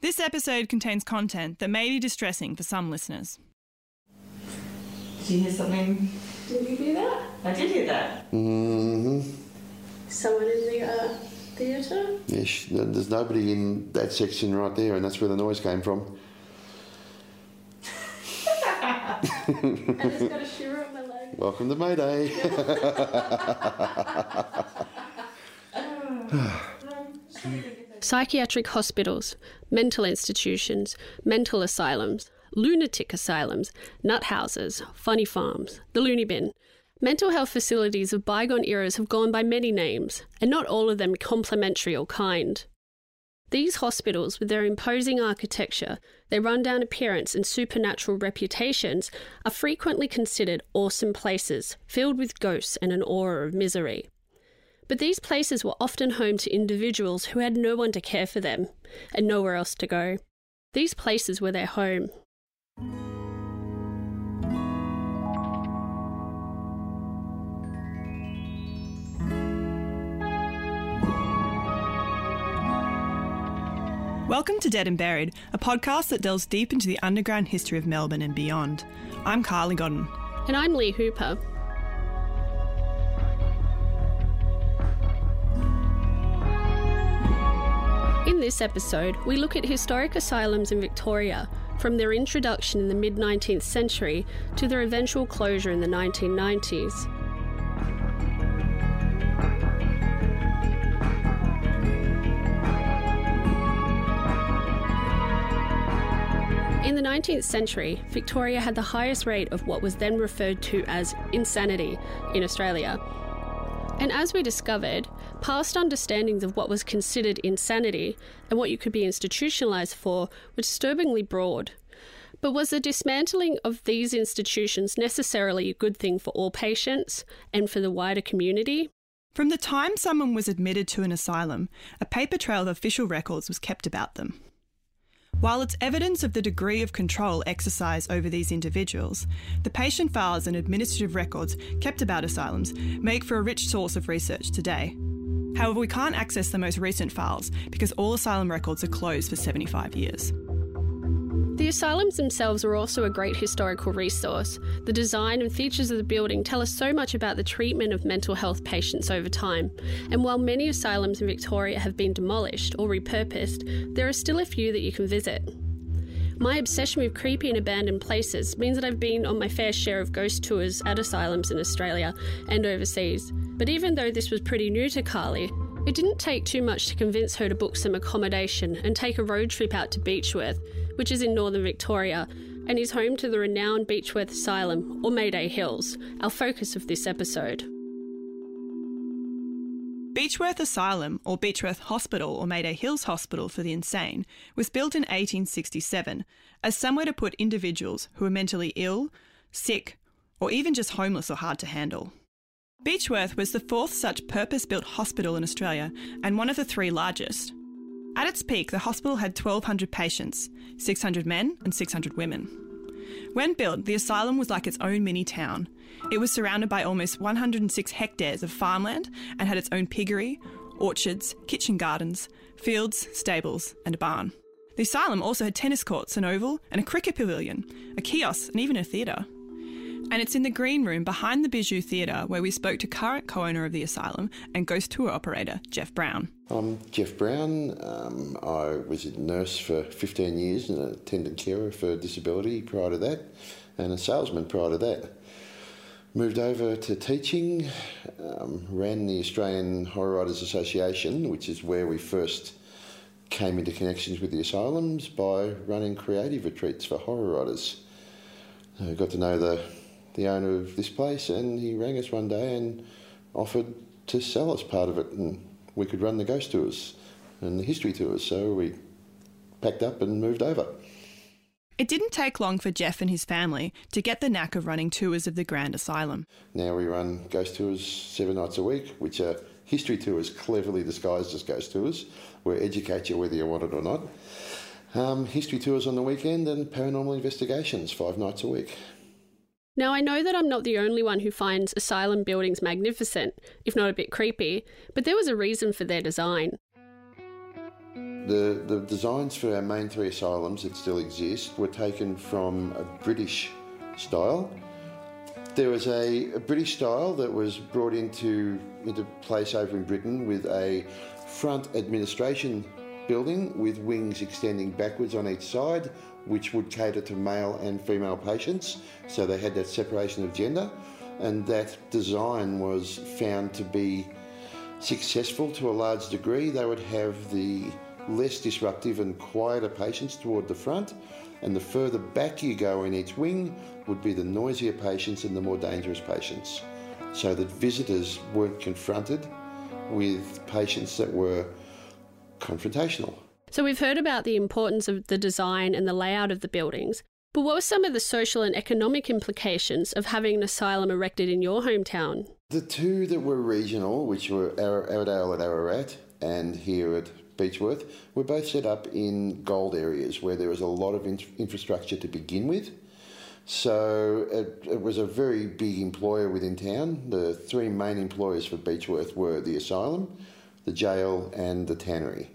This episode contains content that may be distressing for some listeners. Did you hear something? Did you hear that? I did hear that. Mm-hmm. Someone in the theatre? Yes, there's nobody in that section right there, and that's where the noise came from. I just got a shiver on my leg. Welcome to Mayday. Psychiatric hospitals, mental institutions, mental asylums, lunatic asylums, nut houses, funny farms, the loony bin. Mental health facilities of bygone eras have gone by many names, and not all of them complimentary or kind. These hospitals, with their imposing architecture, their rundown appearance and supernatural reputations, are frequently considered awesome places, filled with ghosts and an aura of misery. But these places were often home to individuals who had no one to care for them, and nowhere else to go. These places were their home. Welcome to Dead and Buried, a podcast that delves deep into the underground history of Melbourne and beyond. I'm Carly Godden. And I'm Lee Hooper. In this episode, we look at historic asylums in Victoria, from their introduction in the mid-19th century to their eventual closure in the 1990s. In the 19th century, Victoria had the highest rate of what was then referred to as insanity in Australia. And as we discovered, past understandings of what was considered insanity and what you could be institutionalised for were disturbingly broad. But was the dismantling of these institutions necessarily a good thing for all patients and for the wider community? From the time someone was admitted to an asylum, a paper trail of official records was kept about them. While it's evidence of the degree of control exercised over these individuals, the patient files and administrative records kept about asylums make for a rich source of research today. However, we can't access the most recent files because all asylum records are closed for 75 years. The asylums themselves are also a great historical resource. The design and features of the building tell us so much about the treatment of mental health patients over time. And while many asylums in Victoria have been demolished or repurposed, there are still a few that you can visit. My obsession with creepy and abandoned places means that I've been on my fair share of ghost tours at asylums in Australia and overseas. But even though this was pretty new to Carly, it didn't take too much to convince her to book some accommodation and take a road trip out to Beechworth, which is in northern Victoria, and is home to the renowned Beechworth Asylum, or Mayday Hills, our focus of this episode. Beechworth Asylum, or Beechworth Hospital, or Mayday Hills Hospital for the Insane, was built in 1867 as somewhere to put individuals who were mentally ill, sick, or even just homeless or hard to handle. Beechworth was the fourth such purpose-built hospital in Australia and one of the three largest. At its peak, the hospital had 1,200 patients, 600 men and 600 women. When built, the asylum was like its own mini town. It was surrounded by almost 106 hectares of farmland and had its own piggery, orchards, kitchen gardens, fields, stables and a barn. The asylum also had tennis courts, an oval and a cricket pavilion, a kiosk and even a theatre. And it's in the green room behind the Bijou Theatre where we spoke to current co-owner of the asylum and ghost tour operator, Jeff Brown. I'm Jeff Brown. I was a nurse for 15 years and an attendant carer for disability prior to that and a salesman prior to that. Moved over to teaching, ran the Australian Horror Writers Association, which is where we first came into connections with the asylums by running creative retreats for horror writers. I got to know the owner of this place, and he rang us one day and offered to sell us part of it, and we could run the ghost tours and the history tours, so we packed up and moved over. It didn't take long for Jeff and his family to get the knack of running tours of the Grand Asylum. Now we run ghost tours 7 nights a week, which are history tours cleverly disguised as ghost tours. We educate you whether you want it or not. History tours on the weekend and paranormal investigations 5 nights a week. Now, I know that I'm not the only one who finds asylum buildings magnificent, if not a bit creepy, but there was a reason for their design. The designs for our main three asylums that still exist were taken from a British style. There was a British style that was brought into place over in Britain with a front administration building with wings extending backwards on each side, which would cater to male and female patients, so they had that separation of gender, and that design was found to be successful to a large degree. They would have the less disruptive and quieter patients toward the front, and the further back you go in each wing would be the noisier patients and the more dangerous patients, so that visitors weren't confronted with patients that were confrontational. So we've heard about the importance of the design and the layout of the buildings, but what were some of the social and economic implications of having an asylum erected in your hometown? The two that were regional, which were Aradale at Ararat and here at Beechworth, were both set up in gold areas where there was a lot of infrastructure to begin with. So it was a very big employer within town. The three main employers for Beechworth were the asylum, the jail and the tannery.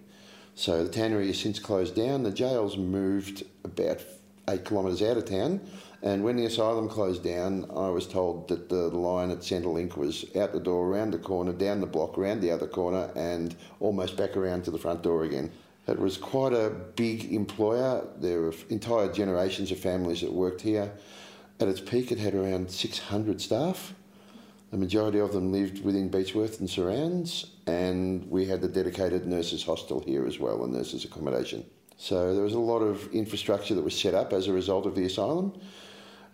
So the tannery has since closed down. The jail's moved about 8 kilometres out of town, and when the asylum closed down, I was told that the line at Centrelink was out the door, around the corner, down the block, around the other corner, and almost back around to the front door again. It was quite a big employer. There were entire generations of families that worked here. At its peak, it had around 600 staff. The majority of them lived within Beechworth and surrounds, and we had the dedicated nurses' hostel here as well, and nurses' accommodation. So there was a lot of infrastructure that was set up as a result of the asylum.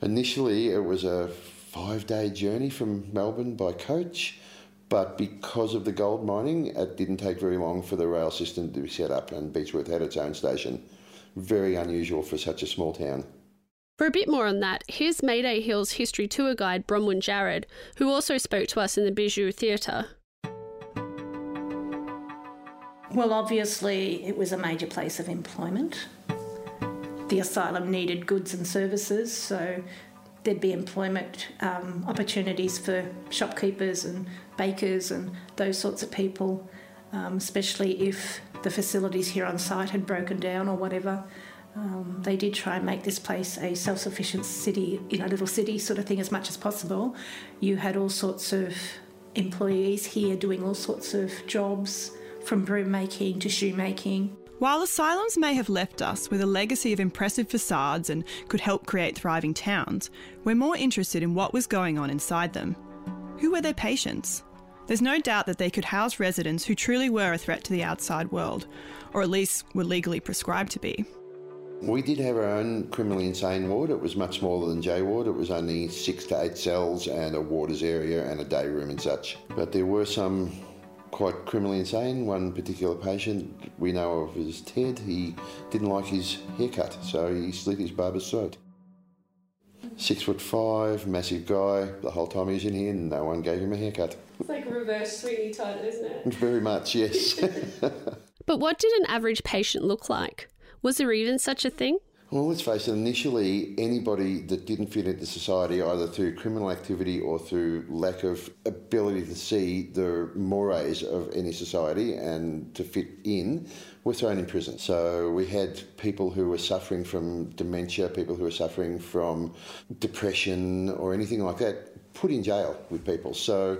Initially, it was a 5-day journey from Melbourne by coach, but because of the gold mining, it didn't take very long for the rail system to be set up, and Beechworth had its own station. Very unusual for such a small town. For a bit more on that, here's Mayday Hills history tour guide Bronwyn Jared, who also spoke to us in the Bijou Theatre. Well, obviously, it was a major place of employment. The asylum needed goods and services, so there'd be employment opportunities for shopkeepers and bakers and those sorts of people, especially if the facilities here on site had broken down or whatever. They did try and make this place a self-sufficient city, little city sort of thing as much as possible. You had all sorts of employees here doing all sorts of jobs, from broom making to shoemaking. While asylums may have left us with a legacy of impressive facades and could help create thriving towns, we're more interested in what was going on inside them. Who were their patients? There's no doubt that they could house residents who truly were a threat to the outside world, or at least were legally prescribed to be. We did have our own criminally insane ward. It was much smaller than J ward. It was only 6 to 8 cells and a warders area and a day room and such. But there were some quite criminally insane. One particular patient we know of is Ted. He didn't like his haircut, so he slit his barber's throat. 6'5", massive guy. The whole time he was in here, no one gave him a haircut. It's like reverse Sweeney Todd, isn't it? Very much, yes. But what did an average patient look like? Was there even such a thing? Well, let's face it, initially anybody that didn't fit into society, either through criminal activity or through lack of ability to see the mores of any society and to fit in, were thrown in prison. So we had people who were suffering from dementia, people who were suffering from depression or anything like that, put in jail with people. So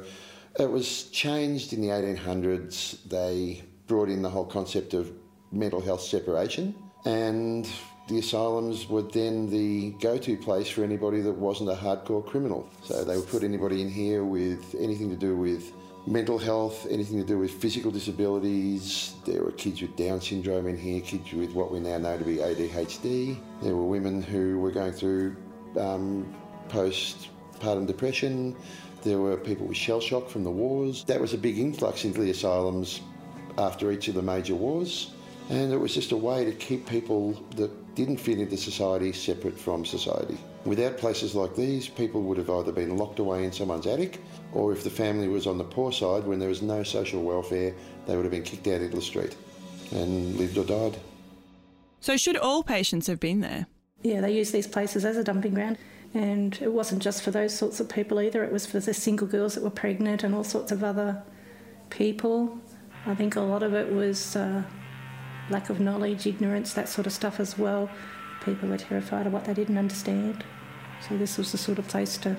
it was changed in the 1800s. They brought in the whole concept of mental health separation, and the asylums were then the go-to place for anybody that wasn't a hardcore criminal. So they would put anybody in here with anything to do with mental health, anything to do with physical disabilities. There were kids with Down syndrome in here, kids with what we now know to be ADHD. There were women who were going through postpartum depression. There were people with shell shock from the wars. That was a big influx into the asylums after each of the major wars. And it was just a way to keep people that didn't fit into society separate from society. Without places like these, people would have either been locked away in someone's attic, or if the family was on the poor side, when there was no social welfare, they would have been kicked out into the street and lived or died. So should all patients have been there? Yeah, they used these places as a dumping ground. And it wasn't just for those sorts of people either. It was for the single girls that were pregnant and all sorts of other people. I think a lot of it was lack of knowledge, ignorance, that sort of stuff as well. People were terrified of what they didn't understand. So this was the sort of place to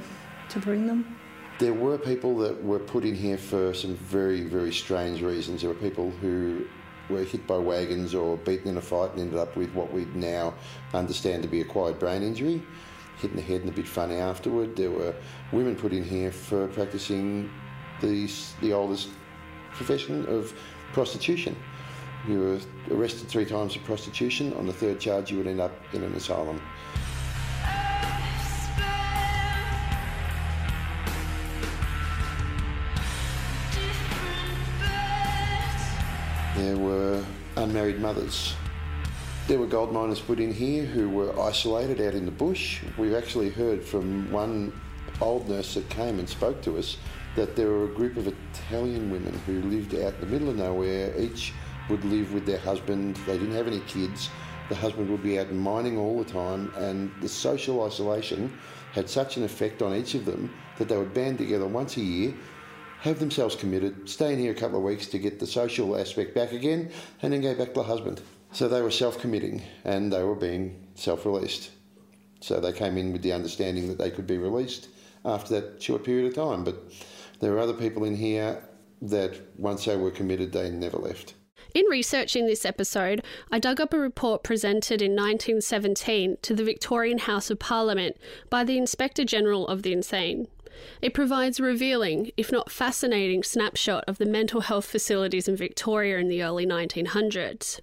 bring them. There were people that were put in here for some very, very strange reasons. There were people who were hit by wagons or beaten in a fight and ended up with what we now understand to be acquired brain injury, hit in the head and a bit funny afterward. There were women put in here for practising the oldest profession of prostitution. You were arrested 3 times for prostitution. On the 3rd charge, you would end up in an asylum. There were unmarried mothers. There were gold miners put in here who were isolated out in the bush. We've actually heard from one old nurse that came and spoke to us that there were a group of Italian women who lived out in the middle of nowhere. Each would live with their husband. They didn't have any kids. The husband would be out mining all the time, and the social isolation had such an effect on each of them that they would band together once a year, have themselves committed, stay in here a couple of weeks to get the social aspect back again, and then go back to the husband. So they were self-committing, and they were being self-released. So they came in with the understanding that they could be released after that short period of time. But there were other people in here that once they were committed, they never left. In researching this episode, I dug up a report presented in 1917 to the Victorian House of Parliament by the Inspector General of the Insane. It provides a revealing, if not fascinating, snapshot of the mental health facilities in Victoria in the early 1900s.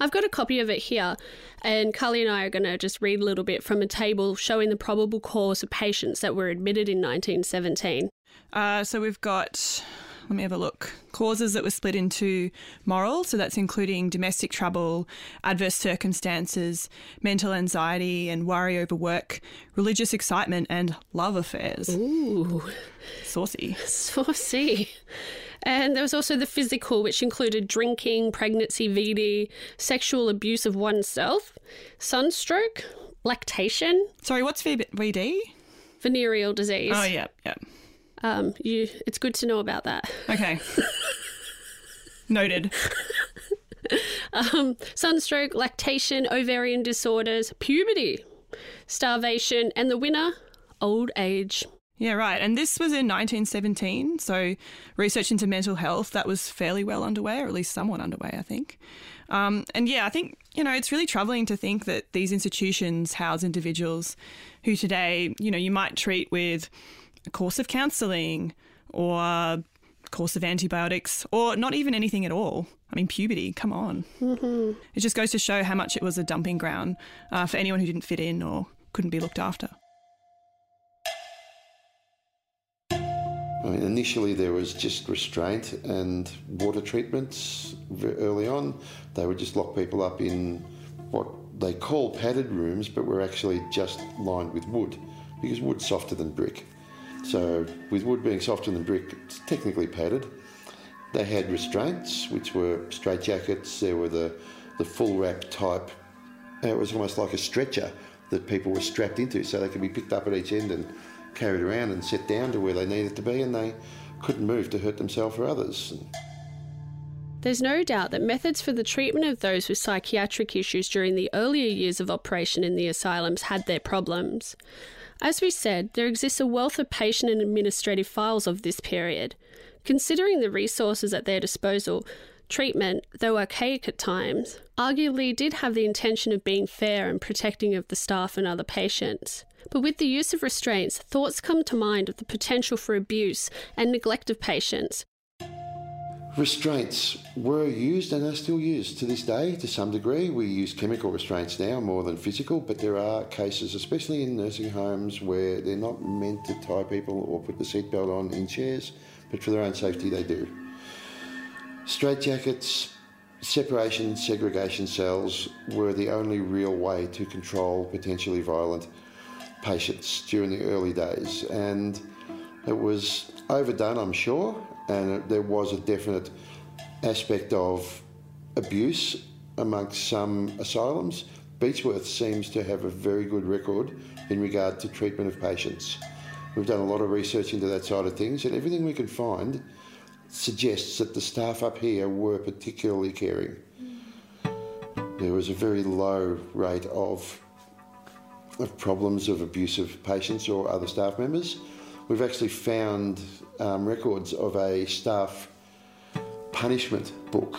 I've got a copy of it here, and Carly and I are going to just read a little bit from a table showing the probable cause of patients that were admitted in 1917. So we've got... Let me have a look. Causes that were split into moral, so that's including domestic trouble, adverse circumstances, mental anxiety and worry over work, religious excitement and love affairs. Ooh. Saucy. Saucy. And there was also the physical, which included drinking, pregnancy, VD, sexual abuse of oneself, sunstroke, lactation. Sorry, what's VD? Venereal disease. Oh, yeah, yeah. It's good to know about that. Okay. Noted. Sunstroke, lactation, ovarian disorders, puberty, starvation, and the winner, old age. Yeah, right. And this was in 1917, so research into mental health, that was fairly well underway, or at least somewhat underway, I think. And yeah, I think, you know, it's really troubling to think that these institutions house individuals who today, you know, you might treat with a course of counselling or a course of antibiotics or not even anything at all. I mean, puberty, come on. Mm-hmm. It just goes to show how much it was a dumping ground for anyone who didn't fit in or couldn't be looked after. I mean, initially there was just restraint and water treatments early on. They would just lock people up in what they call padded rooms, but were actually just lined with wood, because wood's softer than brick. So with wood being softer than brick, it's technically padded. They had restraints, which were straitjackets. There were the full wrap type. It was almost like a stretcher that people were strapped into, so they could be picked up at each end and carried around and set down to where they needed to be, and they couldn't move to hurt themselves or others. There's no doubt that methods for the treatment of those with psychiatric issues during the earlier years of operation in the asylums had their problems. As we said, there exists a wealth of patient and administrative files of this period. Considering the resources at their disposal, treatment, though archaic at times, arguably did have the intention of being fair and protecting of the staff and other patients. But with the use of restraints, thoughts come to mind of the potential for abuse and neglect of patients. Restraints were used and are still used to this day to some degree. We use chemical restraints now more than physical, but there are cases, especially in nursing homes, where they're not meant to tie people or put the seatbelt on in chairs, but for their own safety they do. Straitjackets, separation, segregation cells were the only real way to control potentially violent patients during the early days, and it was overdone, I'm sure. And there was a definite aspect of abuse amongst some asylums. Beechworth seems to have a very good record in regard to treatment of patients. We've done a lot of research into that side of things, and everything we can find suggests that the staff up here were particularly caring. there was a very low rate of problems of abusive patients or other staff members. We've actually found records of a staff punishment book,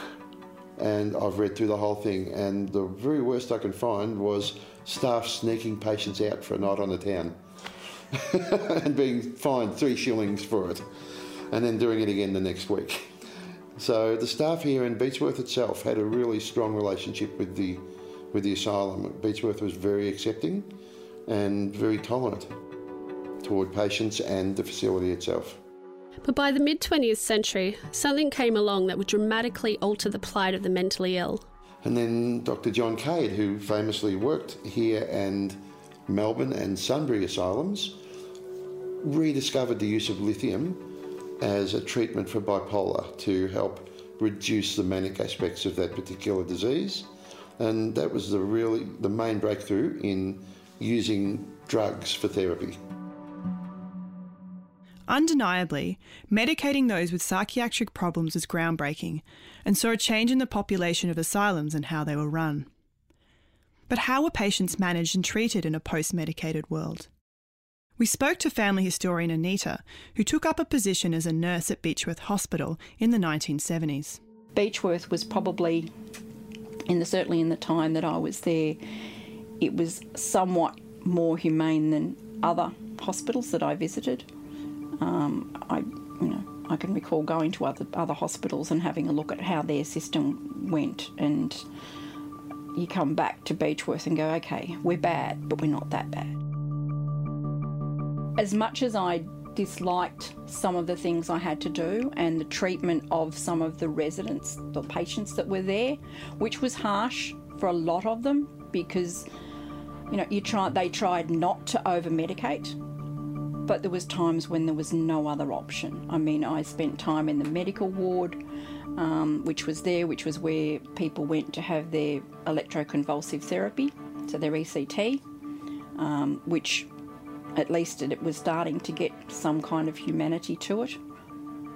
and I've read through the whole thing, and the very worst I can find was staff sneaking patients out for a night on the town and being fined 3 shillings for it, and then doing it again the next week. So the staff here in Beechworth itself had a really strong relationship with the asylum. Beechworth was very accepting and very tolerant toward patients and the facility itself. But by the mid-20th century, something came along that would dramatically alter the plight of the mentally ill. And then Dr. John Cade, who famously worked here and Melbourne and Sunbury asylums, rediscovered the use of lithium as a treatment for bipolar to help reduce the manic aspects of that particular disease. And that was the main breakthrough in using drugs for therapy. Undeniably, medicating those with psychiatric problems was groundbreaking and saw a change in the population of asylums and how they were run. But how were patients managed and treated in a post-medicated world? We spoke to family historian Anita, who took up a position as a nurse at Beechworth Hospital in the 1970s. Beechworth was probably, certainly in the time that I was there, it was somewhat more humane than other hospitals that I visited. I can recall going to other hospitals and having a look at how their system went, and you come back to Beechworth and go, okay, we're bad, but we're not that bad. As much as I disliked some of the things I had to do and the treatment of some of the residents, the patients that were there, which was harsh for a lot of them because, they tried not to over-medicate. But there was times when there was no other option. I spent time in the medical ward, which was where people went to have their electroconvulsive therapy, so their ECT, which at least it was starting to get some kind of humanity to it.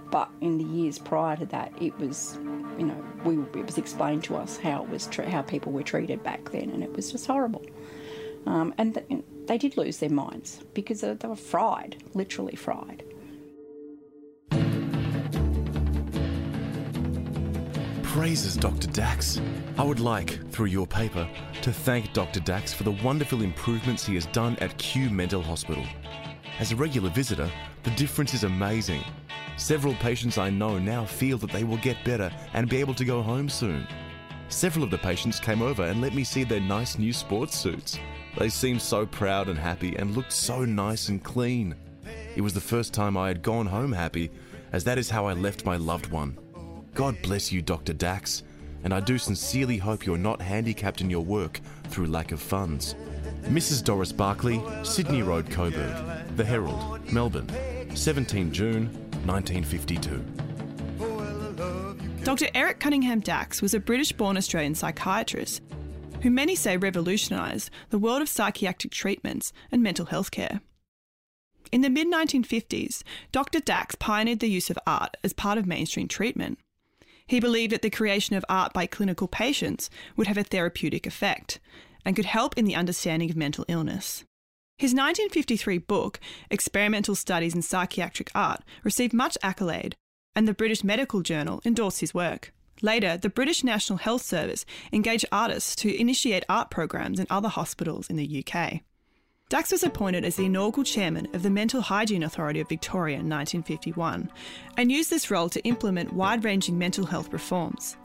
But in the years prior to that, it was, it was explained to us how it was how people were treated back then, and it was just horrible. They did lose their minds because they were fried, literally fried. Praises Dr. Dax. I would like, through your paper, to thank Dr. Dax for the wonderful improvements he has done at Kew Mental Hospital. As a regular visitor, the difference is amazing. Several patients I know now feel that they will get better and be able to go home soon. Several of the patients came over and let me see their nice new sports suits. They seemed so proud and happy and looked so nice and clean. It was the first time I had gone home happy, as that is how I left my loved one. God bless you, Dr. Dax, and I do sincerely hope you're not handicapped in your work through lack of funds. Mrs. Doris Barclay, Sydney Road, Coburg. The Herald, Melbourne, 17 June, 1952. Dr. Eric Cunningham Dax was a British-born Australian psychiatrist who many say revolutionised the world of psychiatric treatments and mental health care. In the mid-1950s, Dr. Dax pioneered the use of art as part of mainstream treatment. He believed that the creation of art by clinical patients would have a therapeutic effect and could help in the understanding of mental illness. His 1953 book, Experimental Studies in Psychiatric Art, received much accolade, and the British Medical Journal endorsed his work. Later, the British National Health Service engaged artists to initiate art programs in other hospitals in the UK. Dax was appointed as the inaugural chairman of the Mental Hygiene Authority of Victoria in 1951 and used this role to implement wide-ranging mental health reforms,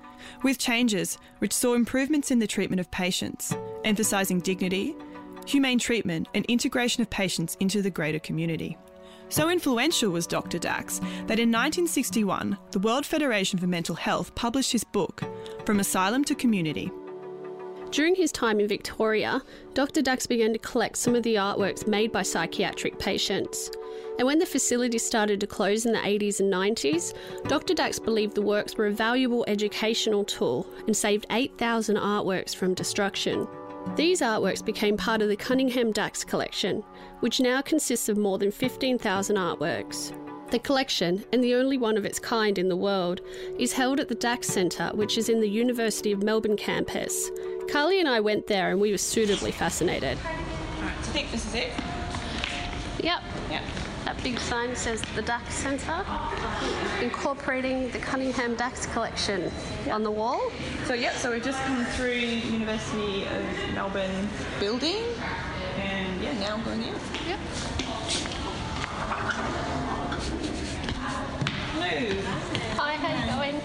with changes which saw improvements in the treatment of patients, emphasising dignity, humane treatment and integration of patients into the greater community. So influential was Dr. Dax that in 1961, the World Federation for Mental Health published his book, From Asylum to Community. During his time in Victoria, Dr. Dax began to collect some of the artworks made by psychiatric patients. And when the facility started to close in the 80s and 90s, Dr. Dax believed the works were a valuable educational tool and saved 8,000 artworks from destruction. These artworks became part of the Cunningham Dax collection, which now consists of more than 15,000 artworks. The collection, and the only one of its kind in the world, is held at the Dax Centre, which is in the University of Melbourne campus, Carly and I went there and we were suitably fascinated. All right, so I think this is it. Yep. Yep. That big sign says the Dax Centre, incorporating the Cunningham Dax collection on the wall. So, yep, so we've just come through University of Melbourne building and, yeah, now going in. Yep. Hello. Hi, how are you going?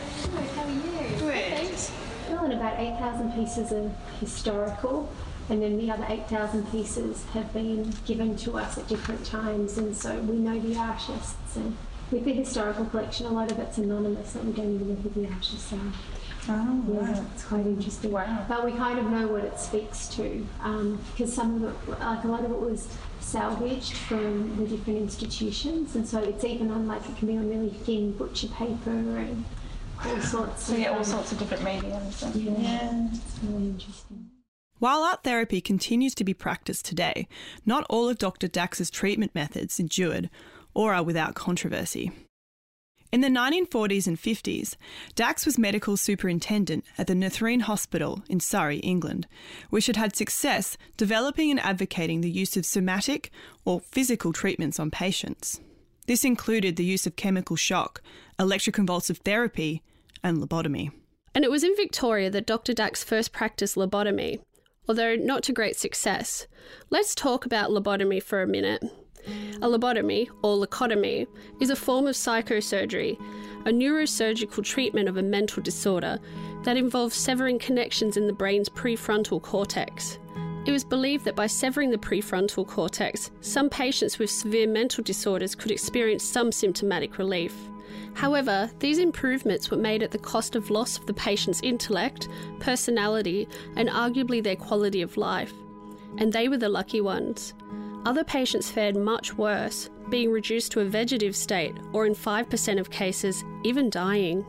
How are you? Good. Thanks. Well, and about 8,000 pieces are historical. And then the other 8,000 pieces have been given to us at different times, and so we know the artists. And with the historical collection, a lot of it's anonymous, and we don't even know who the artists are. Oh, yeah, wow. It's quite interesting. Wow. But we kind of know what it speaks to, because some of it, like a lot of it, was salvaged from the different institutions, and so it's even on, like, it can be on really thin butcher paper and all sorts. So, yeah, all sorts of different media and stuff. Yeah, yeah. It's really interesting. While art therapy continues to be practiced today, not all of Dr. Dax's treatment methods endured or are without controversy. In the 1940s and 50s, Dax was medical superintendent at the Nathreen Hospital in Surrey, England, which had had success developing and advocating the use of somatic or physical treatments on patients. This included the use of chemical shock, electroconvulsive therapy, and lobotomy. And it was in Victoria that Dr. Dax first practiced lobotomy, although not to great success. Let's talk about lobotomy for a minute. A lobotomy, or lacotomy, is a form of psychosurgery, a neurosurgical treatment of a mental disorder that involves severing connections in the brain's prefrontal cortex. It was believed that by severing the prefrontal cortex, some patients with severe mental disorders could experience some symptomatic relief. However, these improvements were made at the cost of loss of the patient's intellect, personality, and arguably their quality of life. And they were the lucky ones. Other patients fared much worse, being reduced to a vegetative state, or in 5% of cases, even dying.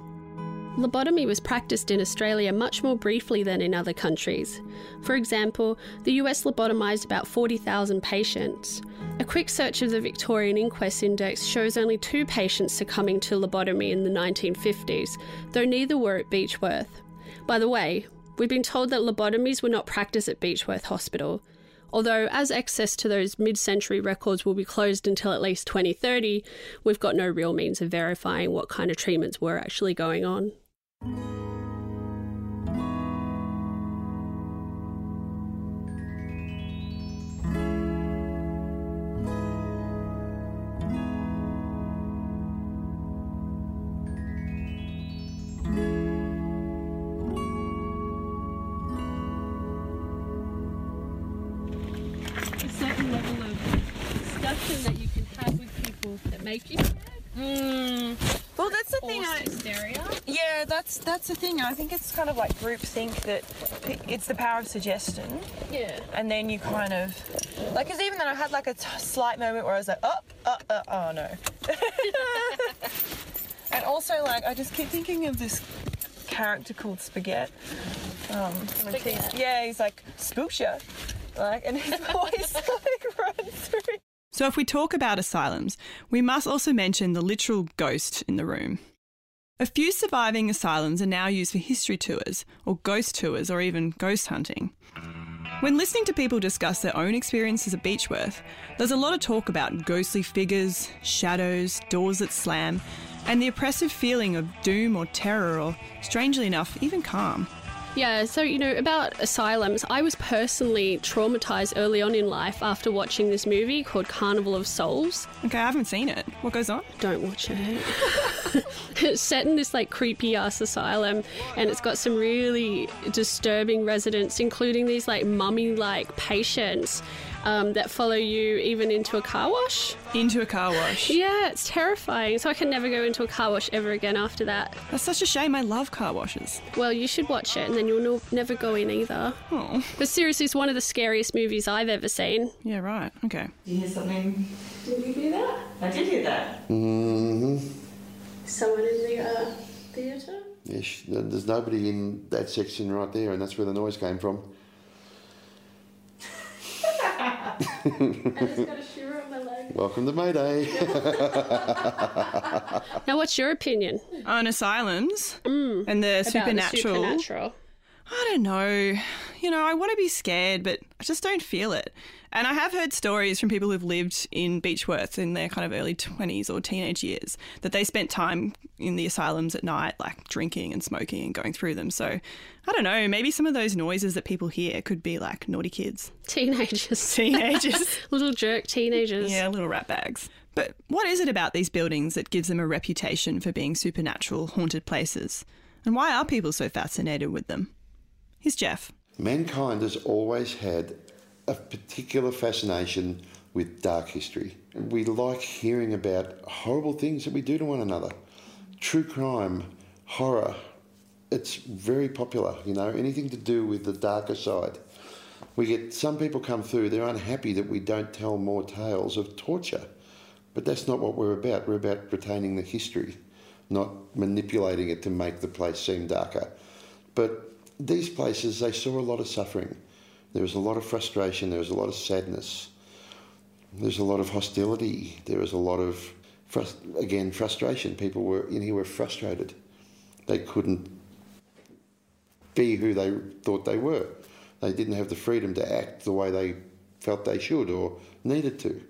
Lobotomy was practiced in Australia much more briefly than in other countries. For example, the US lobotomised about 40,000 patients. A quick search of the Victorian Inquest Index shows only 2 patients succumbing to lobotomy in the 1950s, though neither were at Beechworth. By the way, we've been told that lobotomies were not practiced at Beechworth Hospital, although as access to those mid-century records will be closed until at least 2030, we've got no real means of verifying what kind of treatments were actually going on. A certain level of discussion that you can have with people that make you scared. Well, that's the thing. Yeah, that's the thing. I think it's kind of like groupthink, that it's the power of suggestion. Yeah. And then you kind of, like, because even then I had like a slight moment where I was like, oh no. And also, like, I just keep thinking of this character called Spaghetti. Spaghetti. Yeah, he's like Spooksha, like, and his voice like runs through. So if we talk about asylums, we must also mention the literal ghost in the room. A few surviving asylums are now used for history tours, or ghost tours, or even ghost hunting. When listening to people discuss their own experiences at Beechworth, there's a lot of talk about ghostly figures, shadows, doors that slam, and the oppressive feeling of doom or terror, or, strangely enough, even calm. Yeah, so, you know, about asylums, I was personally traumatised early on in life after watching this movie called Carnival of Souls. Okay, I haven't seen it. What goes on? Don't watch it. It's set in this, like, creepy-ass asylum, and it's got some really disturbing residents, including these, like, mummy-like patients that follow you even into a car wash. Into a car wash? Yeah, it's terrifying. So I can never go into a car wash ever again after that. That's such a shame. I love car washes. Well, you should watch it, and then you'll never go in either. Oh. But seriously, it's one of the scariest movies I've ever seen. Yeah, right. Okay. Did you hear something? Did you hear that? I did hear that. Mm-hmm. Someone in the theatre? Yes, there's nobody in that section right there, and that's where the noise came from. I just got a shiver on my leg. Welcome to Mayday. Now, what's your opinion on asylums and the supernatural? I don't know. you know, I want to be scared, but I just don't feel it. And I have heard stories from people who've lived in Beechworth in their kind of early 20s or teenage years that they spent time in the asylums at night, like drinking and smoking and going through them. So I don't know, maybe some of those noises that people hear could be like naughty kids. Teenagers. Little jerk teenagers. Yeah, little rat bags. But what is it about these buildings that gives them a reputation for being supernatural, haunted places? And why are people so fascinated with them? Here's Jeff. Mankind has always had a particular fascination with dark history. We like hearing about horrible things that we do to one another. True crime, horror, it's very popular, you know, anything to do with the darker side. We get some people come through, they're unhappy that we don't tell more tales of torture. But that's not what we're about. We're about retaining the history, not manipulating it to make the place seem darker. But these places, they saw a lot of suffering. There was a lot of frustration. There was a lot of sadness. There's a lot of hostility. There was a lot of, frustration. People were in here were frustrated. They couldn't be who they thought they were. They didn't have the freedom to act the way they felt they should or needed to.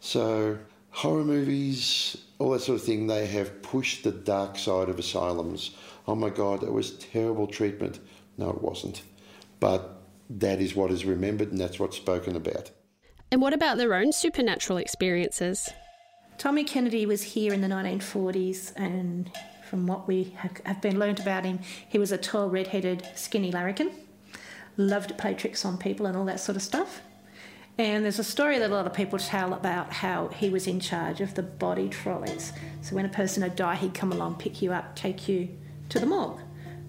So horror movies, all that sort of thing, they have pushed the dark side of asylums. Oh my God, it was terrible treatment. No, it wasn't. But that is what is remembered and that's what's spoken about. And what about their own supernatural experiences? Tommy Kennedy was here in the 1940s, and from what we have been learnt about him, he was a tall, red-headed, skinny larrikin. Loved to play tricks on people and all that sort of stuff. And there's a story that a lot of people tell about how he was in charge of the body trolleys. So when a person would die, he'd come along, pick you up, take you to the morgue.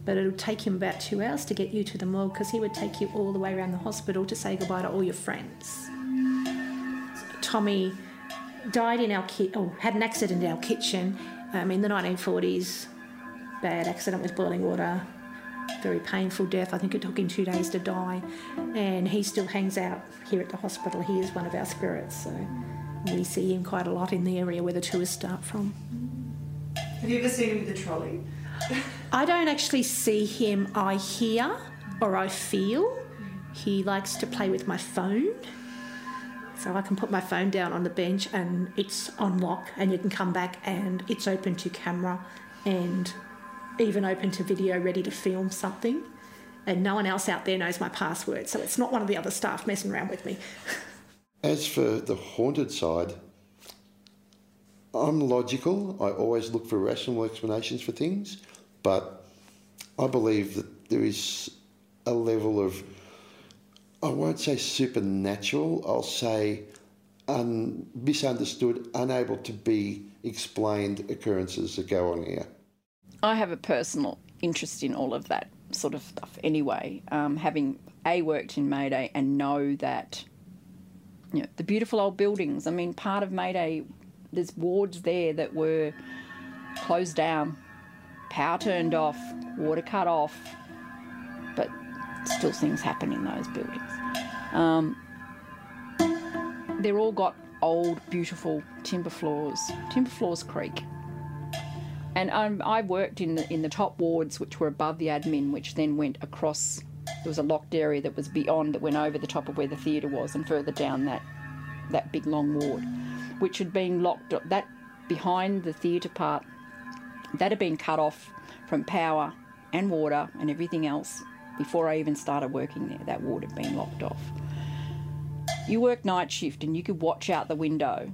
But it would take him about 2 hours to get you to the morgue because he would take you all the way around the hospital to say goodbye to all your friends. Tommy died in our kitchen, or had an accident in our kitchen in the 1940s. Bad accident with boiling water. Very painful death. I think it took him 2 days to die, and he still hangs out here at the hospital. He is one of our spirits, so we see him quite a lot in the area where the tourists start from. Have you ever seen him with the trolley? I don't actually see him. I hear or I feel. He likes to play with my phone, so I can put my phone down on the bench and it's on lock, and you can come back and it's open to camera and even open to video, ready to film something, and no one else out there knows my password, so it's not one of the other staff messing around with me. As for the haunted side, I'm logical. I always look for rational explanations for things, but I believe that there is a level of, I won't say supernatural, I'll say misunderstood, unable to be explained occurrences that go on here. I have a personal interest in all of that sort of stuff anyway, having worked in Mayday and know that, you know, the beautiful old buildings. I mean, part of Mayday, there's wards there that were closed down, power turned off, water cut off, but still things happen in those buildings. They're all got old, beautiful timber floors. Timber floors creak. And I worked in the top wards, which were above the admin, which then went across. There was a locked area that was beyond, that went over the top of where the theatre was, and further down that big long ward, which had been locked up. That behind the theatre part, that had been cut off from power and water and everything else before I even started working there. That ward had been locked off. You worked night shift and you could watch out the window,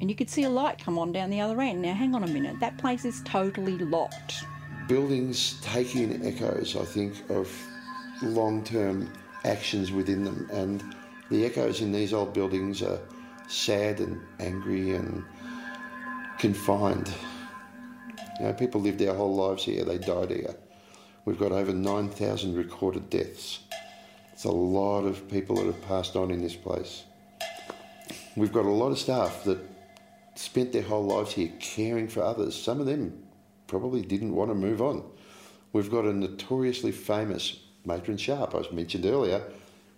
and you could see a light come on down the other end. Now, hang on a minute, that place is totally locked. Buildings take in echoes, I think, of long-term actions within them, and the echoes in these old buildings are sad and angry and confined. You know, people lived their whole lives here, they died here. We've got over 9,000 recorded deaths. It's a lot of people that have passed on in this place. We've got a lot of staff that spent their whole lives here caring for others. Some of them probably didn't want to move on. We've got a notoriously famous Matron Sharp, I mentioned earlier.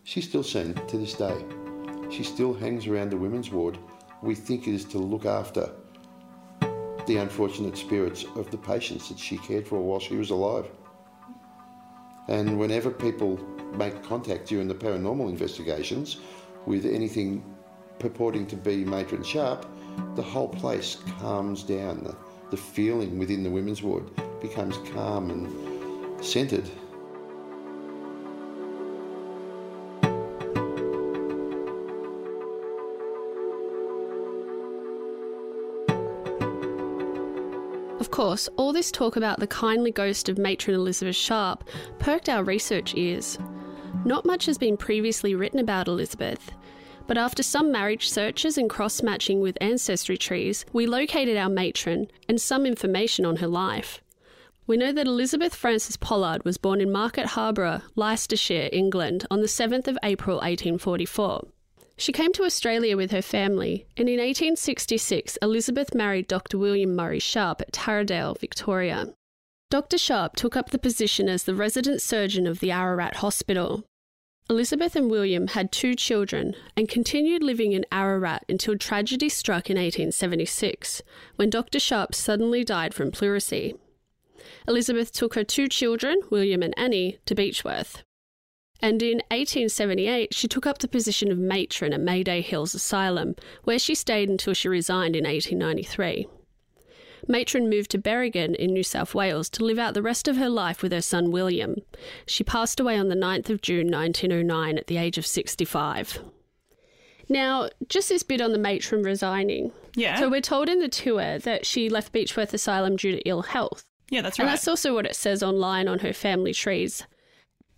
She's still seen to this day. She still hangs around the women's ward. We think it is to look after the unfortunate spirits of the patients that she cared for while she was alive. And whenever people make contact during the paranormal investigations with anything purporting to be Matron Sharp, the whole place calms down. The feeling within the women's ward becomes calm and centred. Of course, all this talk about the kindly ghost of Matron Elizabeth Sharp perked our research ears. Not much has been previously written about Elizabeth, but after some marriage searches and cross-matching with ancestry trees, we located our matron and some information on her life. We know that Elizabeth Frances Pollard was born in Market Harborough, Leicestershire, England, on the 7th of April 1844. She came to Australia with her family, and in 1866, Elizabeth married Dr. William Murray Sharp at Taradale, Victoria. Dr. Sharp took up the position as the resident surgeon of the Ararat Hospital. Elizabeth and William had two children and continued living in Ararat until tragedy struck in 1876, when Dr. Sharp suddenly died from pleurisy. Elizabeth took her two children, William and Annie, to Beechworth. And in 1878, she took up the position of matron at Mayday Hills Asylum, where she stayed until she resigned in 1893. Matron moved to Berrigan in New South Wales to live out the rest of her life with her son William. She passed away on the 9th of June 1909 at the age of 65. Now, just this bit on the matron resigning. Yeah. So we're told in the tour that she left Beechworth Asylum due to ill health. Yeah, that's right. And that's also what it says online on her family trees.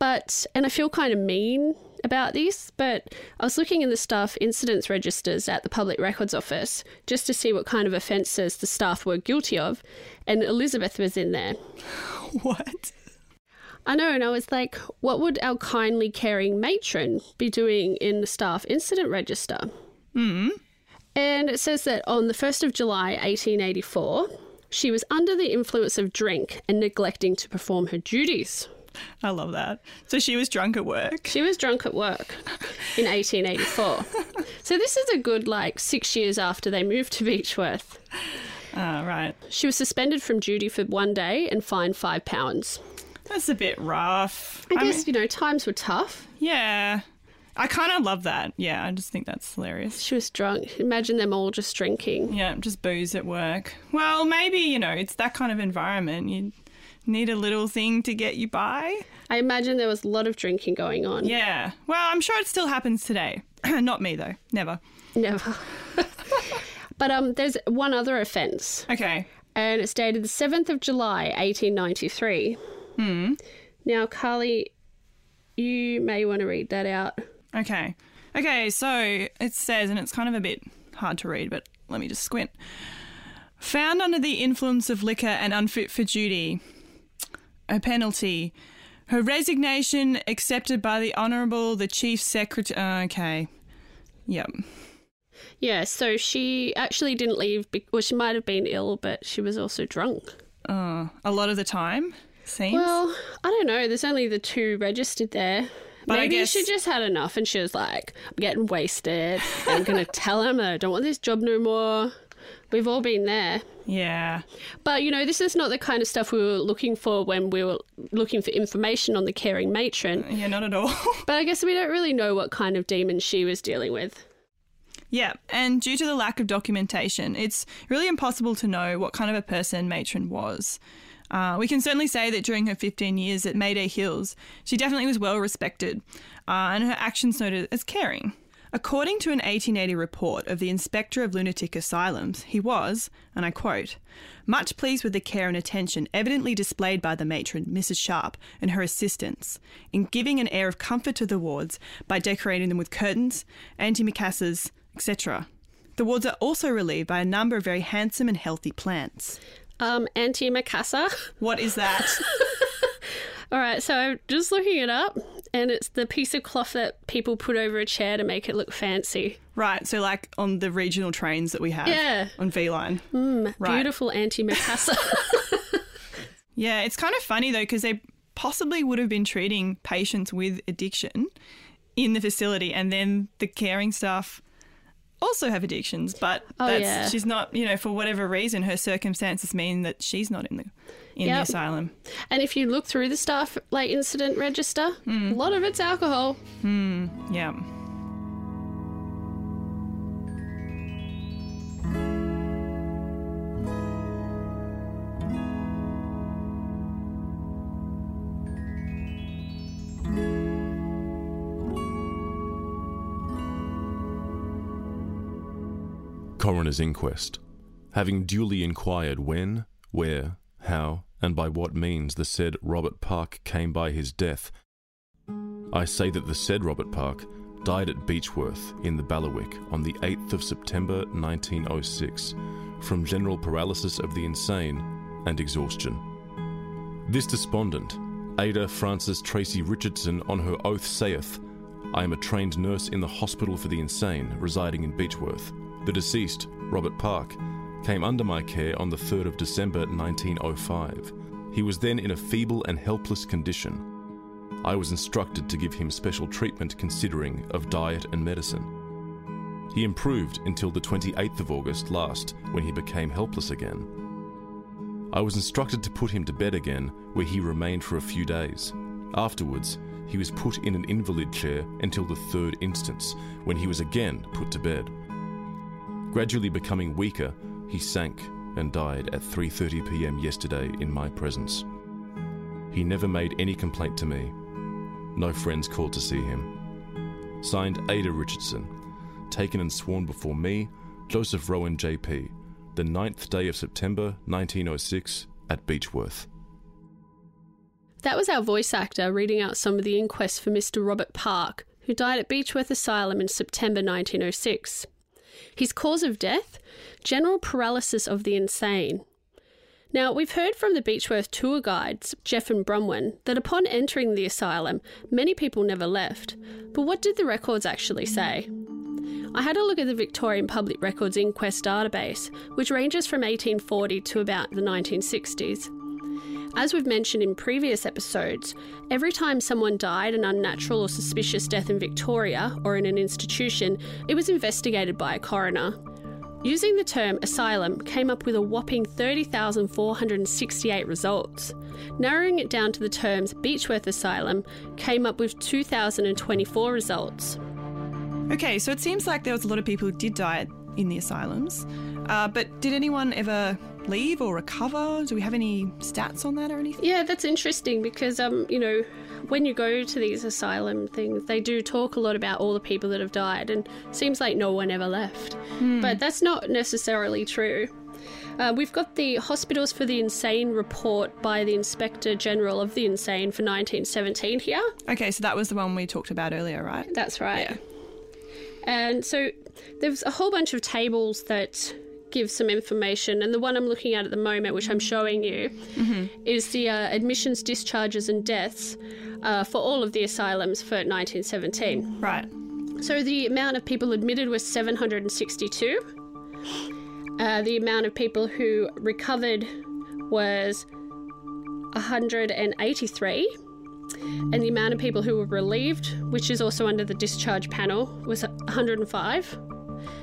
But, and I feel kind of mean about this, but I was looking in the staff incidents registers at the Public Records Office just to see what kind of offences the staff were guilty of, and Elizabeth was in there. What? I know, and I was like, what would our kindly, caring matron be doing in the staff incident register? Mm. And it says that on the 1st of July 1884, she was under the influence of drink and neglecting to perform her duties. I love that. So she was drunk at work. She was drunk at work in 1884. So this is a good, 6 years after they moved to Beechworth. Right. She was suspended from duty for 1 day and fined £5. That's a bit rough. I guess, times were tough. Yeah. I kind of love that. Yeah, I just think that's hilarious. She was drunk. Imagine them all just drinking. Yeah, just booze at work. Well, maybe, it's that kind of environment. You need a little thing to get you by. I imagine there was a lot of drinking going on. Yeah. Well, I'm sure it still happens today. Not me, though. Never. But there's one other offence. Okay. And it's dated the 7th of July, 1893. Hmm. Now, Carly, you may want to read that out. Okay, so it says, and it's kind of a bit hard to read, but let me just squint. Found under the influence of liquor and unfit for duty. Her penalty. Her resignation accepted by the Honourable, the Chief Secretary. Okay. Yep. Yeah, so she actually didn't leave. Well, she might have been ill, but she was also drunk. A lot of the time, seems. Well, I don't know. There's only the two registered there. But maybe she just had enough and she was like, I'm getting wasted. I'm going to tell him I don't want this job no more. We've all been there. Yeah. But, this is not the kind of stuff we were looking for when we were looking for information on the caring matron. Yeah, not at all. But I guess we don't really know what kind of demon she was dealing with. Yeah, and due to the lack of documentation, it's really impossible to know what kind of a person matron was. We can certainly say that during her 15 years at Mayday Hills, she definitely was well respected, and her actions noted as caring. According to an 1880 report of the Inspector of Lunatic Asylums, he was, and I quote, much pleased with the care and attention evidently displayed by the matron, Mrs. Sharp, and her assistants, in giving an air of comfort to the wards by decorating them with curtains, antimacassars, etc. The wards are also relieved by a number of very handsome and healthy plants. Antimacassar? What is that? All right, so I'm just looking it up, and it's the piece of cloth that people put over a chair to make it look fancy. Right, so on the regional trains that we have. Yeah. On V-Line. Right. Beautiful antimacassar. Yeah, it's kind of funny, though, because they possibly would have been treating patients with addiction in the facility, and then the caring staff also have addictions, but she's not, you know, for whatever reason, her circumstances mean that she's not in the asylum. And if you look through the staff incident register, a lot of it's alcohol. Yeah. Coroner's inquest, having duly inquired when, where, how, and by what means the said Robert Park came by his death, I say that the said Robert Park died at Beechworth in the Bailiwick on the 8th of September 1906 from general paralysis of the insane and exhaustion. This despondent, Ada Frances Tracy Richardson, on her oath saith, I am a trained nurse in the hospital for the insane residing in Beechworth. The deceased, Robert Park, came under my care on the 3rd of December 1905. He was then in a feeble and helpless condition. I was instructed to give him special treatment considering of diet and medicine. He improved until the 28th of August last, when he became helpless again. I was instructed to put him to bed again, where he remained for a few days. Afterwards, he was put in an invalid chair until the 3rd instance, when he was again put to bed. Gradually becoming weaker, he sank and died at 3:30 p.m. yesterday in my presence. He never made any complaint to me. No friends called to see him. Signed, Ada Richardson. Taken and sworn before me, Joseph Rowan JP, the 9th day of September 1906 at Beechworth. That was our voice actor reading out some of the inquests for Mr. Robert Park, who died at Beechworth Asylum in September 1906. His cause of death? General paralysis of the insane. Now, we've heard from the Beechworth tour guides, Jeff and Bronwyn, that upon entering the asylum, many people never left. But what did the records actually say? I had a look at the Victorian Public Records Inquest database, which ranges from 1840 to about the 1960s. As we've mentioned in previous episodes, every time someone died an unnatural or suspicious death in Victoria or in an institution, it was investigated by a coroner. Using the term asylum came up with a whopping 30,468 results. Narrowing it down to the terms Beechworth Asylum came up with 2,024 results. Okay, so it seems like there was a lot of people who did die in the asylums, but did anyone ever leave or recover? Do we have any stats on that or anything? Yeah, that's interesting because, you know, when you go to these asylum things, they do talk a lot about all the people that have died, and it seems like no one ever left. But that's not necessarily true. We've got the Hospitals for the Insane report by the Inspector General of the Insane for 1917 here. Okay, so that was the one we talked about earlier, right? That's right. Yeah. And so there's a whole bunch of tables that give some information, and the one I'm looking at the moment, which I'm showing you, is the admissions, discharges and deaths for all of the asylums for 1917. Right. So the amount of people admitted was 762. The amount of people who recovered was 183. And the amount of people who were relieved, which is also under the discharge panel, was 105.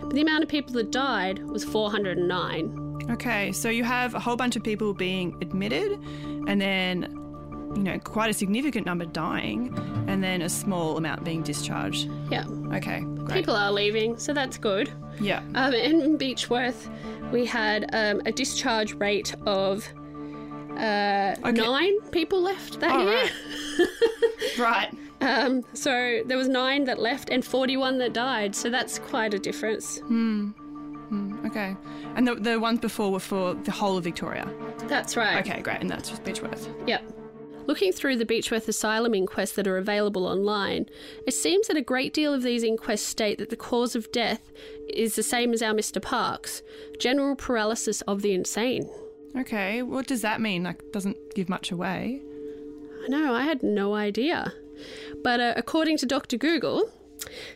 But the amount of people that died was 409. Okay, so you have a whole bunch of people being admitted and then, you know, quite a significant number dying and then a small amount being discharged. Yeah. Okay, great. People are leaving, so that's good. Yeah. In Beechworth, we had a discharge rate of okay. 9 people left that year. Right. So there was 9 that left and 41 that died, so that's quite a difference. Okay. And the ones before were for the whole of Victoria? That's right. Okay, great, and that's just Beechworth. Yep. Looking through the Beechworth Asylum inquests that are available online, it seems that a great deal of these inquests state that the cause of death is the same as our Mr. Park's, general paralysis of the insane. Okay, what does that mean? Like, doesn't give much away. No, I had no idea. But according to Dr. Google,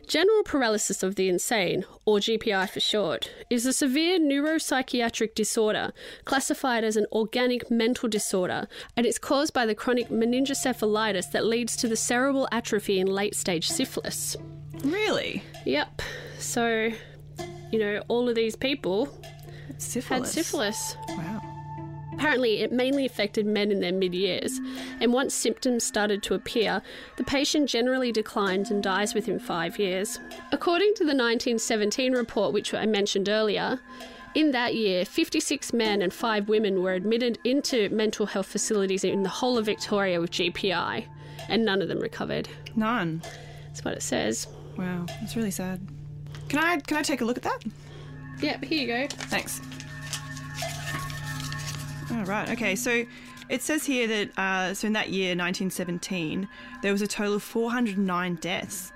general paralysis of the insane, or GPI for short, is a severe neuropsychiatric disorder classified as an organic mental disorder, and it's caused by the chronic meningocephalitis that leads to the cerebral atrophy in late-stage syphilis. Really? Yep. So you know, all of these people had syphilis. Wow. Apparently, it mainly affected men in their mid-years, and once symptoms started to appear, the patient generally declines and dies within 5 years. According to the 1917 report, which I mentioned earlier, in that year, 56 men and 5 women were admitted into mental health facilities in the whole of Victoria with GPI, and none of them recovered. None? That's what it says. Wow, that's really sad. Can I take a look at that? Yep, here you go. Thanks. Oh, right, okay, so it says here that so in that year, 1917, there was a total of 409 deaths,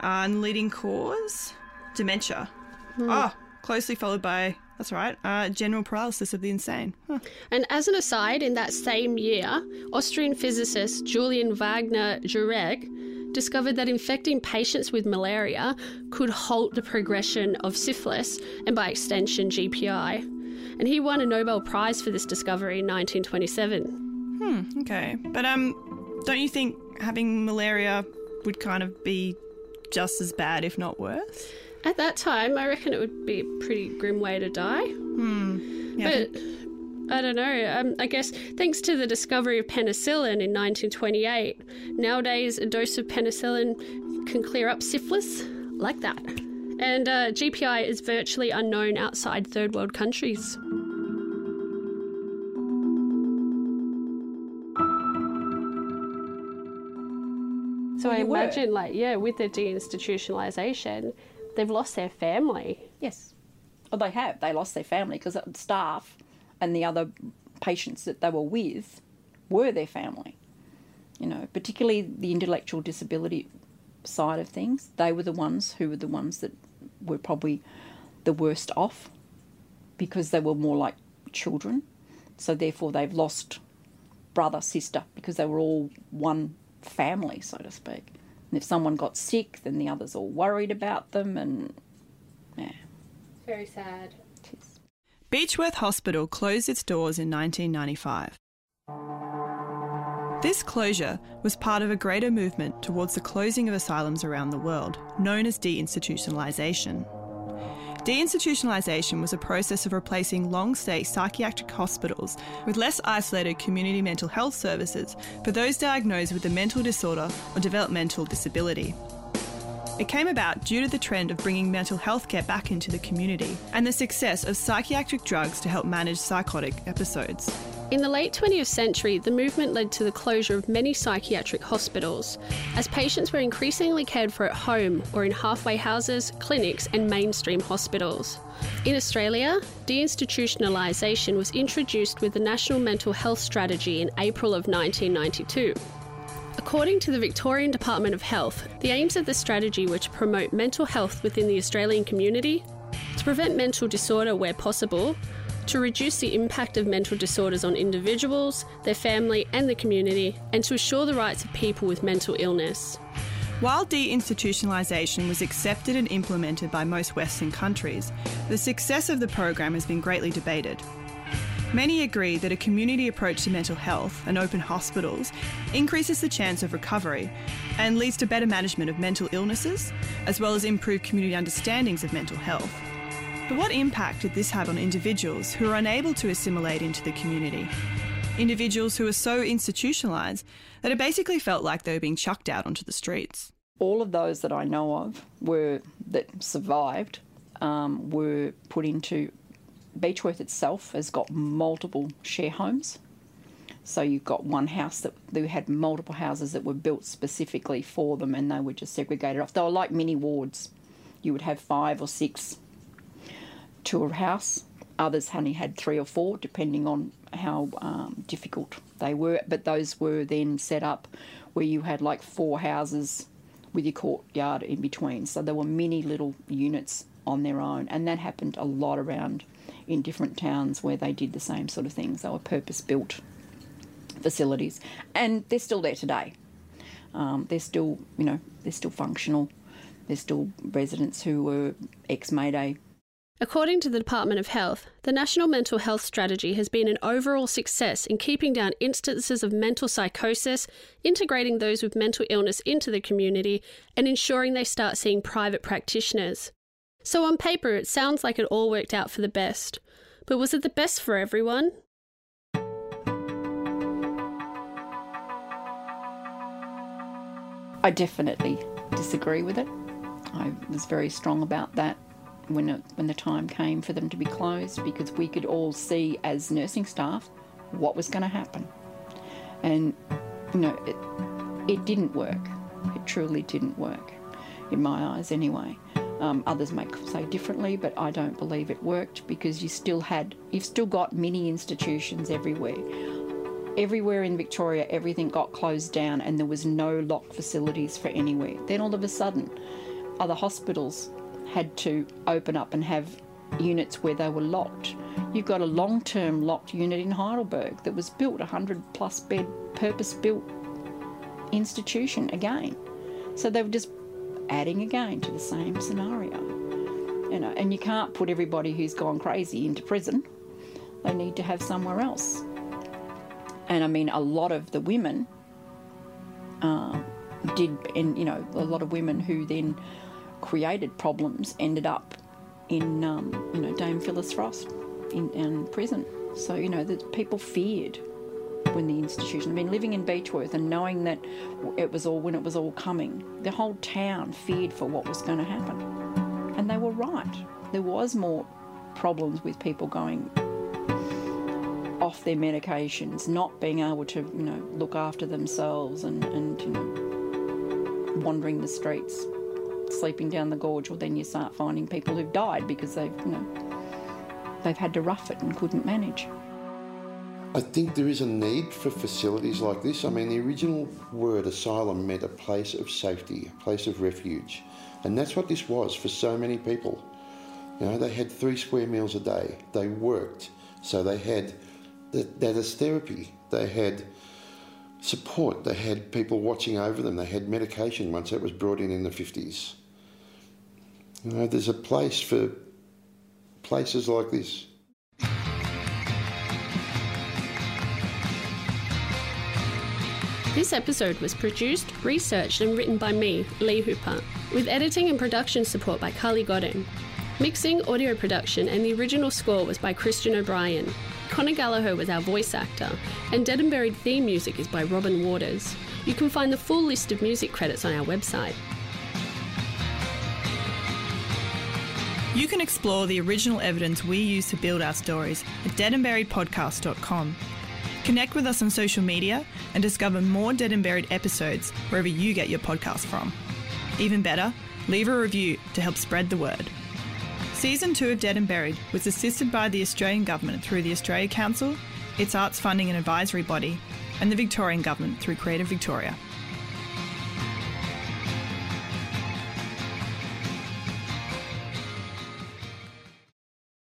and leading cause, dementia. Mm. Oh, closely followed by, that's right, general paralysis of the insane. Huh. And as an aside, in that same year, Austrian physicist Julian Wagner Jurek discovered that infecting patients with malaria could halt the progression of syphilis and, by extension, GPI. And he won a Nobel Prize for this discovery in 1927. Hmm, okay. But don't you think having malaria would kind of be just as bad, if not worse? At that time, I reckon it would be a pretty grim way to die. Hmm. Yeah. But I don't know. I guess thanks to the discovery of penicillin in 1928, nowadays a dose of penicillin can clear up syphilis like that. And GPI is virtually unknown outside third world countries. So I imagine, like, yeah, with the deinstitutionalisation, they've lost their family. Yes. Well, they have. They lost their family because staff and the other patients that they were with were their family. You know, particularly the intellectual disability side of things. They were the ones who were the ones that were probably the worst off because they were more like children. So therefore they've lost brother, sister, because they were all one family, so to speak. And if someone got sick, then the others all worried about them, and yeah. It's very sad. It is. Beechworth Hospital closed its doors in 1995. This closure was part of a greater movement towards the closing of asylums around the world, known as deinstitutionalisation. Deinstitutionalisation was a process of replacing long-stay psychiatric hospitals with less isolated community mental health services for those diagnosed with a mental disorder or developmental disability. It came about due to the trend of bringing mental health care back into the community and the success of psychiatric drugs to help manage psychotic episodes. In the late 20th century, the movement led to the closure of many psychiatric hospitals, as patients were increasingly cared for at home or in halfway houses, clinics and mainstream hospitals. In Australia, deinstitutionalisation was introduced with the National Mental Health Strategy in April of 1992. According to the Victorian Department of Health, the aims of the strategy were to promote mental health within the Australian community, to prevent mental disorder where possible, to reduce the impact of mental disorders on individuals, their family and the community, and to assure the rights of people with mental illness. While deinstitutionalisation was accepted and implemented by most Western countries, the success of the program has been greatly debated. Many agree that a community approach to mental health and open hospitals increases the chance of recovery and leads to better management of mental illnesses, as well as improved community understandings of mental health. But what impact did this have on individuals who are unable to assimilate into the community? Individuals who are so institutionalised that it basically felt like they were being chucked out onto the streets. All of those that I know of that survived were put into... Beechworth itself has got multiple share homes. So you've got one house that they had multiple houses that were built specifically for them, and they were just segregated off. They were like mini wards. You would have 5 or 6... to a house. Others only had 3 or 4, depending on how difficult they were. But those were then set up where you had like 4 houses with your courtyard in between. So there were many little units on their own. And that happened a lot around in different towns where they did the same sort of things. They were purpose-built facilities. And they're still there today. They're still functional. There's still residents who were ex-Mayday. According to the Department of Health, the National Mental Health Strategy has been an overall success in keeping down instances of mental psychosis, integrating those with mental illness into the community, and ensuring they start seeing private practitioners. So on paper, it sounds like it all worked out for the best. But was it the best for everyone? I definitely disagree with it. I was very strong about that when the time came for them to be closed, because we could all see as nursing staff what was going to happen. And, you know, it didn't work. It truly didn't work, in my eyes anyway. Others may say differently, but I don't believe it worked, because you've still got mini institutions everywhere. Everywhere in Victoria, everything got closed down and there was no locked facilities for anywhere. Then all of a sudden, other hospitals had to open up and have units where they were locked. You've got a long-term locked unit in Heidelberg that was built, 100-plus bed, purpose-built institution again. So they were just adding again to the same scenario. You know, and you can't put everybody who's gone crazy into prison. They need to have somewhere else. And I mean, a lot of the women a lot of women who then created problems ended up in, Dame Phyllis Frost in prison. So, you know, that people feared when the institution, I mean, living in Beechworth and knowing that when it was all coming, the whole town feared for what was going to happen. And they were right. There was more problems with people going off their medications, not being able to, you know, look after themselves and you know, wandering the streets, sleeping down the gorge. Well, then you start finding people who've died because they've had to rough it and couldn't manage. I think there is a need for facilities like this. I mean, the original word asylum meant a place of safety, a place of refuge. And that's what this was for so many people. You know, they had 3 square meals a day. They worked. So they had that as therapy. They had support. They had people watching over them. They had medication once that was brought in the 50s. You know, there's a place for places like this. This episode was produced, researched and written by me, Lee Hooper, with editing and production support by Carly Godden. Mixing, audio production and the original score was by Christian O'Brien. Connor Gallagher was our voice actor, and Dead and Buried theme music is by Robin Waters. You can find the full list of music credits on our website. You can explore the original evidence we use to build our stories at deadandburiedpodcast.com. Connect with us on social media and discover more Dead and Buried episodes wherever you get your podcast from. Even better, leave a review to help spread the word. Season 2 of Dead and Buried was assisted by the Australian Government through the Australia Council, its arts funding and advisory body, and the Victorian Government through Creative Victoria.